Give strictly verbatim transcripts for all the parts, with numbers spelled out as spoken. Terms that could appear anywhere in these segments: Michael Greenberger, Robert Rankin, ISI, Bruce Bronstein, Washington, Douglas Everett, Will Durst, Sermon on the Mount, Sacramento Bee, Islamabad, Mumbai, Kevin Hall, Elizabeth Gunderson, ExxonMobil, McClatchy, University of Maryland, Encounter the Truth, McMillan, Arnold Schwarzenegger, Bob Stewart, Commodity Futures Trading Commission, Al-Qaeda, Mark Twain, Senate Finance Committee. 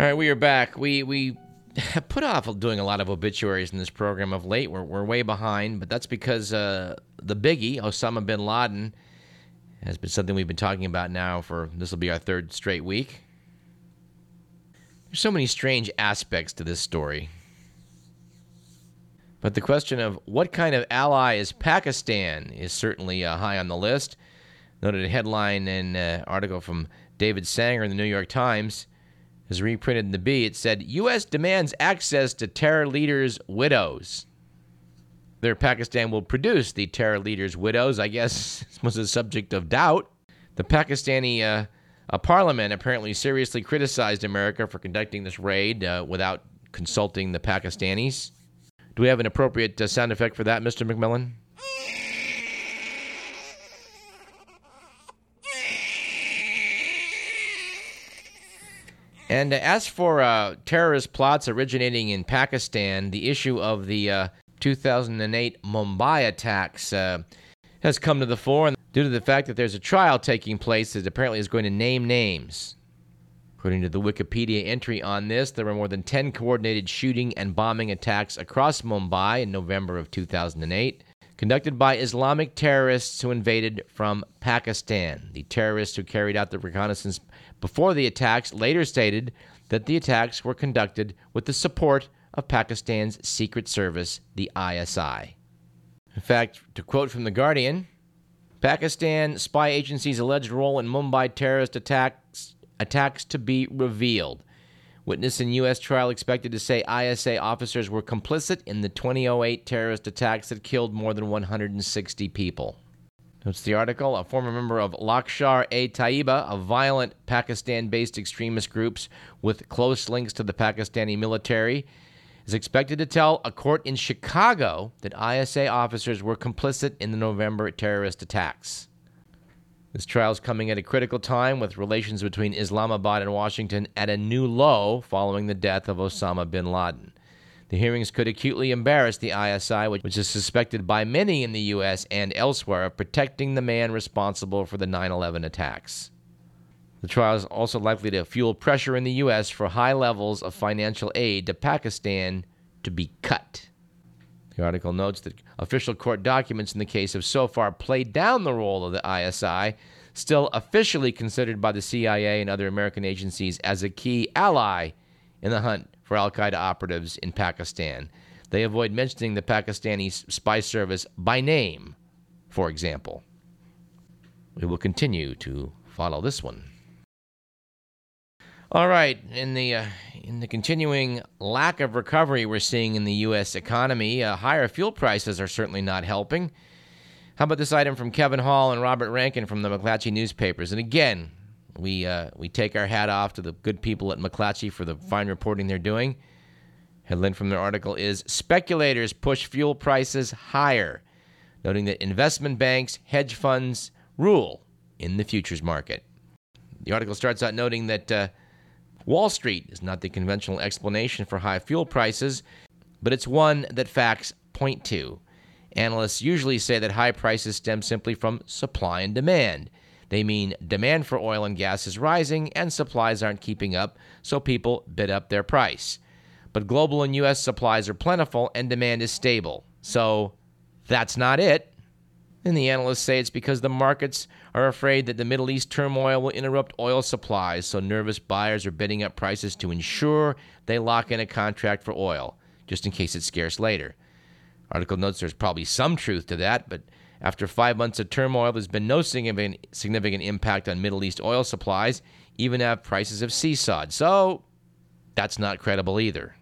All right, we are back. We we put off doing a lot of obituaries in this program of late. We're we're way behind, but that's because uh, the biggie, Osama bin Laden, has been something we've been talking about now for, this will be our third straight week. There's so many strange aspects to this story. But the question of what kind of ally is Pakistan is certainly uh, high on the list. Noted a headline in an uh, article from David Sanger in the New York Times is reprinted in the Bee. It said, U S demands access to terror leaders' widows. There, Pakistan will produce the terror leaders' widows, I guess, was a subject of doubt. The Pakistani uh, a parliament apparently seriously criticized America for conducting this raid uh, without consulting the Pakistanis. Do we have an appropriate uh, sound effect for that, Mister McMillan? And uh, as for uh, terrorist plots originating in Pakistan, the issue of the uh, two thousand eight Mumbai attacks uh, has come to the fore due to the fact that there's a trial taking place that apparently is going to name names. According to the Wikipedia entry on this, there were more than ten coordinated shooting and bombing attacks across Mumbai in November of two thousand eight, conducted by Islamic terrorists who invaded from Pakistan. The terrorists who carried out the reconnaissance before the attacks later stated that the attacks were conducted with the support of Pakistan's Secret Service, the I S I. In fact, to quote from The Guardian, Pakistan spy agency's alleged role in Mumbai terrorist attacks attacks to be revealed. Witness in U S trial expected to say I S A officers were complicit in the twenty oh eight terrorist attacks that killed more than one hundred sixty people. Notes the article, a former member of Lashkar-e-Taiba, a violent Pakistan-based extremist group with close links to the Pakistani military, is expected to tell a court in Chicago that I S A officers were complicit in the November terrorist attacks. This trial is coming at a critical time, with relations between Islamabad and Washington at a new low following the death of Osama bin Laden. The hearings could acutely embarrass the I S I, which is suspected by many in the U S and elsewhere of protecting the man responsible for the nine eleven attacks. The trial is also likely to fuel pressure in the U S for high levels of financial aid to Pakistan to be cut. The article notes that official court documents in the case have so far played down the role of the I S I, still officially considered by the C I A and other American agencies as a key ally in the hunt for Al-Qaeda operatives in Pakistan. They avoid mentioning the Pakistani spy service by name, for example. We will continue to follow this one. All right, in the uh, in the continuing lack of recovery we're seeing in the U S economy, uh, higher fuel prices are certainly not helping. How about this item from Kevin Hall and Robert Rankin from the McClatchy newspapers? And again, we uh, we take our hat off to the good people at McClatchy for the fine reporting they're doing. Headline from their article is, Speculators Push Fuel Prices Higher, noting that investment banks, hedge funds rule in the futures market. The article starts out noting that uh, Wall Street is not the conventional explanation for high fuel prices, but it's one that facts point to. Analysts usually say that high prices stem simply from supply and demand. They mean demand for oil and gas is rising and supplies aren't keeping up, so people bid up their price. But global and U S supplies are plentiful and demand is stable. So that's not it. And the analysts say it's because the markets are afraid that the Middle East turmoil will interrupt oil supplies, so nervous buyers are bidding up prices to ensure they lock in a contract for oil, just in case it's scarce later. Article notes there's probably some truth to that, but after five months of turmoil, there's been no significant impact on Middle East oil supplies, even as prices have seesawed. So that's not credible either.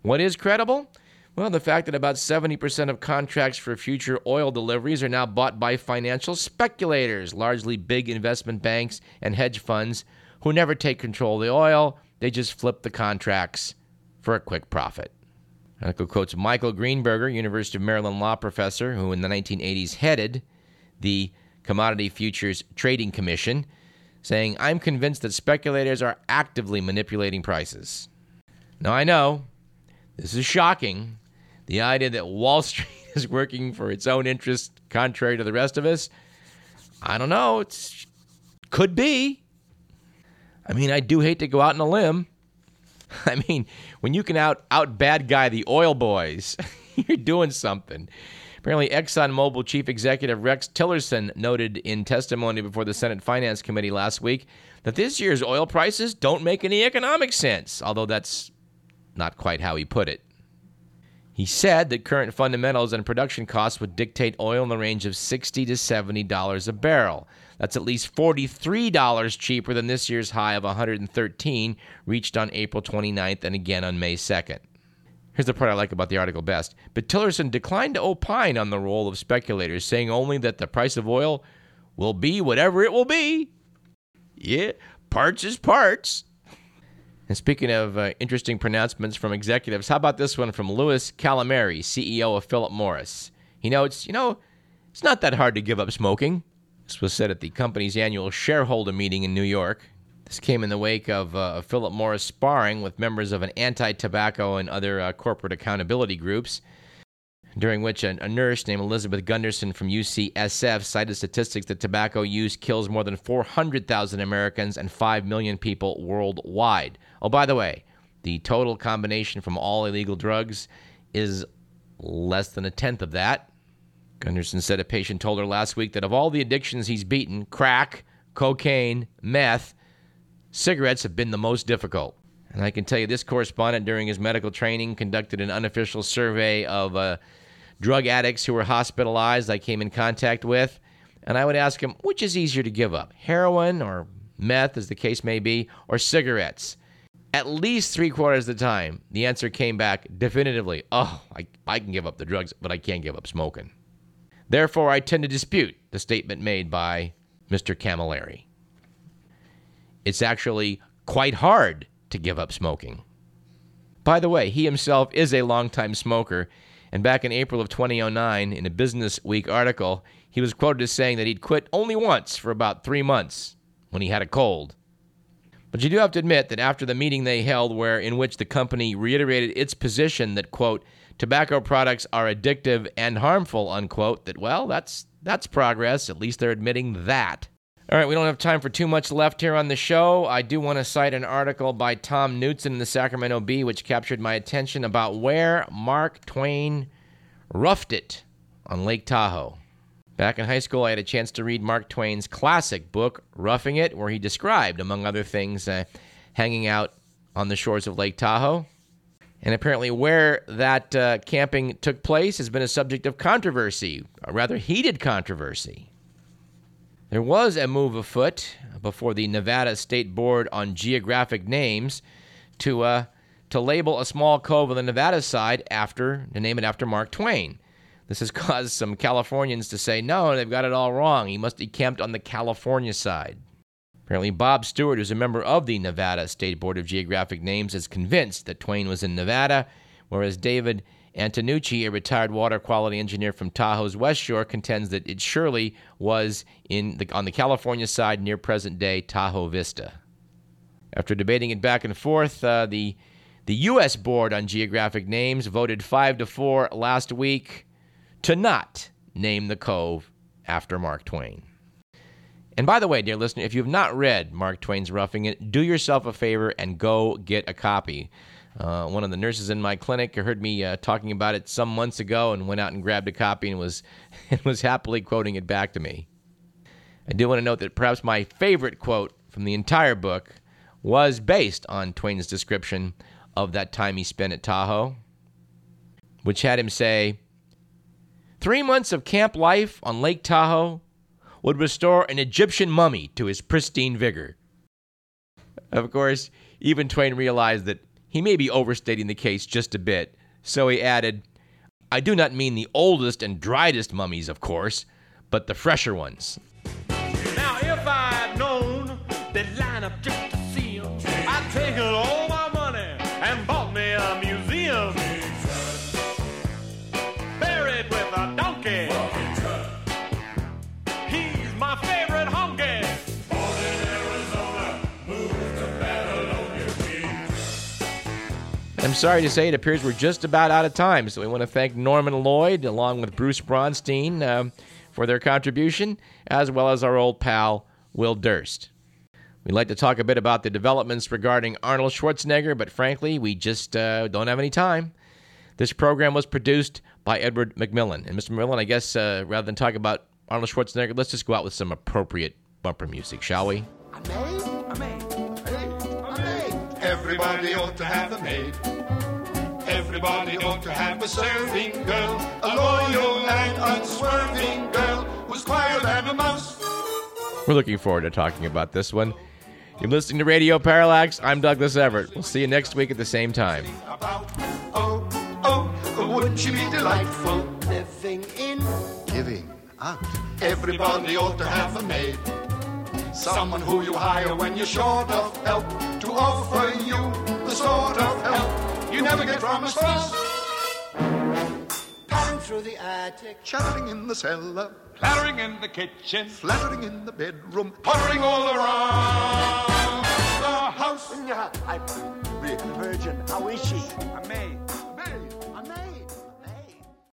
What is credible? Well, the fact that about seventy percent of contracts for future oil deliveries are now bought by financial speculators, largely big investment banks and hedge funds, who never take control of the oil. They just flip the contracts for a quick profit. Article quotes Michael Greenberger, University of Maryland law professor, who in the nineteen eighties headed the Commodity Futures Trading Commission, saying, I'm convinced that speculators are actively manipulating prices. Now, I know this is shocking. The idea that Wall Street is working for its own interest, contrary to the rest of us, I don't know. It could be. I mean, I do hate to go out on a limb. I mean, when you can out, out bad guy the oil boys, you're doing something. Apparently, ExxonMobil Chief Executive Rex Tillerson noted in testimony before the Senate Finance Committee last week that this year's oil prices don't make any economic sense, although that's not quite how he put it. He said that current fundamentals and production costs would dictate oil in the range of sixty to seventy dollars a barrel. That's at least forty-three dollars cheaper than this year's high of one hundred thirteen dollars reached on April twenty-ninth and again on May second. Here's the part I like about the article best. But Tillerson declined to opine on the role of speculators, saying only that the price of oil will be whatever it will be. Yeah, parts is parts. And speaking of uh, interesting pronouncements from executives, how about this one from Louis Calamari, C E O of Philip Morris? He notes, you know, it's not that hard to give up smoking. This was said at the company's annual shareholder meeting in New York. This came in the wake of uh, Philip Morris sparring with members of an anti-tobacco and other uh, corporate accountability groups, during which a, a nurse named Elizabeth Gunderson from U C S F cited statistics that tobacco use kills more than four hundred thousand Americans and five million people worldwide. Oh, by the way, the total combination from all illegal drugs is less than a tenth of that. Gunderson said a patient told her last week that of all the addictions he's beaten, crack, cocaine, meth, cigarettes have been the most difficult. And I can tell you this correspondent during his medical training conducted an unofficial survey of uh, drug addicts who were hospitalized I came in contact with. And I would ask him, which is easier to give up, heroin or meth, as the case may be, or cigarettes? At least three quarters of the time, the answer came back definitively, oh, I, I can give up the drugs, but I can't give up smoking. Therefore, I tend to dispute the statement made by Mister Camilleri. It's actually quite hard to give up smoking. By the way, he himself is a longtime smoker, and back in April of twenty oh nine, in a Business Week article, he was quoted as saying that he'd quit only once for about three months when he had a cold. But you do have to admit that after the meeting they held where in which the company reiterated its position that, quote, tobacco products are addictive and harmful, unquote, that, well, that's that's progress. At least they're admitting that. All right, we don't have time for too much left here on the show. I do want to cite an article by Tom Newton in the Sacramento Bee, which captured my attention about where Mark Twain roughed it on Lake Tahoe. Back in high school, I had a chance to read Mark Twain's classic book, Roughing It, where he described, among other things, uh, hanging out on the shores of Lake Tahoe. And apparently where that uh, camping took place has been a subject of controversy, a rather heated controversy. There was a move afoot before the Nevada State Board of Geographic Names to uh, to label a small cove on the Nevada side after to name it after Mark Twain. This has caused some Californians to say, no, they've got it all wrong. He must have camped on the California side. Apparently, Bob Stewart, who's a member of the Nevada State Board of Geographic Names, is convinced that Twain was in Nevada, whereas David Antonucci, a retired water quality engineer from Tahoe's West Shore, contends that it surely was in the, on the California side near present-day Tahoe Vista. After debating it back and forth, uh, the the U S Board on Geographic Names voted five to four last week to not name the cove after Mark Twain. And by the way, dear listener, if you have not read Mark Twain's Roughing It, do yourself a favor and go get a copy. Uh, one of the nurses in my clinic heard me uh, talking about it some months ago and went out and grabbed a copy and was and was happily quoting it back to me. I do want to note that perhaps my favorite quote from the entire book was based on Twain's description of that time he spent at Tahoe, which had him say, "Three months of camp life on Lake Tahoe would restore an Egyptian mummy to his pristine vigor." Of course, even Twain realized that he may be overstating the case just a bit, so he added, "I do not mean the oldest and driest mummies, of course, but the fresher ones." Now, if I had known they'd line up just to see them, I'd taken all my money and bought me a museum, buried with a donkey. I'm sorry to say it appears we're just about out of time, so we want to thank Norman Lloyd along with Bruce Bronstein uh, for their contribution, as well as our old pal Will Durst. We'd like to talk a bit about the developments regarding Arnold Schwarzenegger, but frankly, we just uh, don't have any time. This program was produced by Edward McMillan. And Mister McMillan, I guess uh, rather than talk about Arnold Schwarzenegger, let's just go out with some appropriate bumper music, shall we? I made, I made, I made, I made. Everybody ought to have a maid. Everybody ought to have a serving girl, a loyal and unswerving girl who's quiet and a mouse. We're looking forward to talking about this one. You're listening to Radio Parallax. I'm Douglas Everett. We'll see you next week at the same time. About, oh, oh, wouldn't you be delightful? Living in, giving out. Everybody ought to have a maid. Someone who you hire when you're short of help, to offer you the sort of help you never get from a spouse. Down through the attic, shouting in the cellar, clattering in the kitchen, flattering in the bedroom, puttering all around.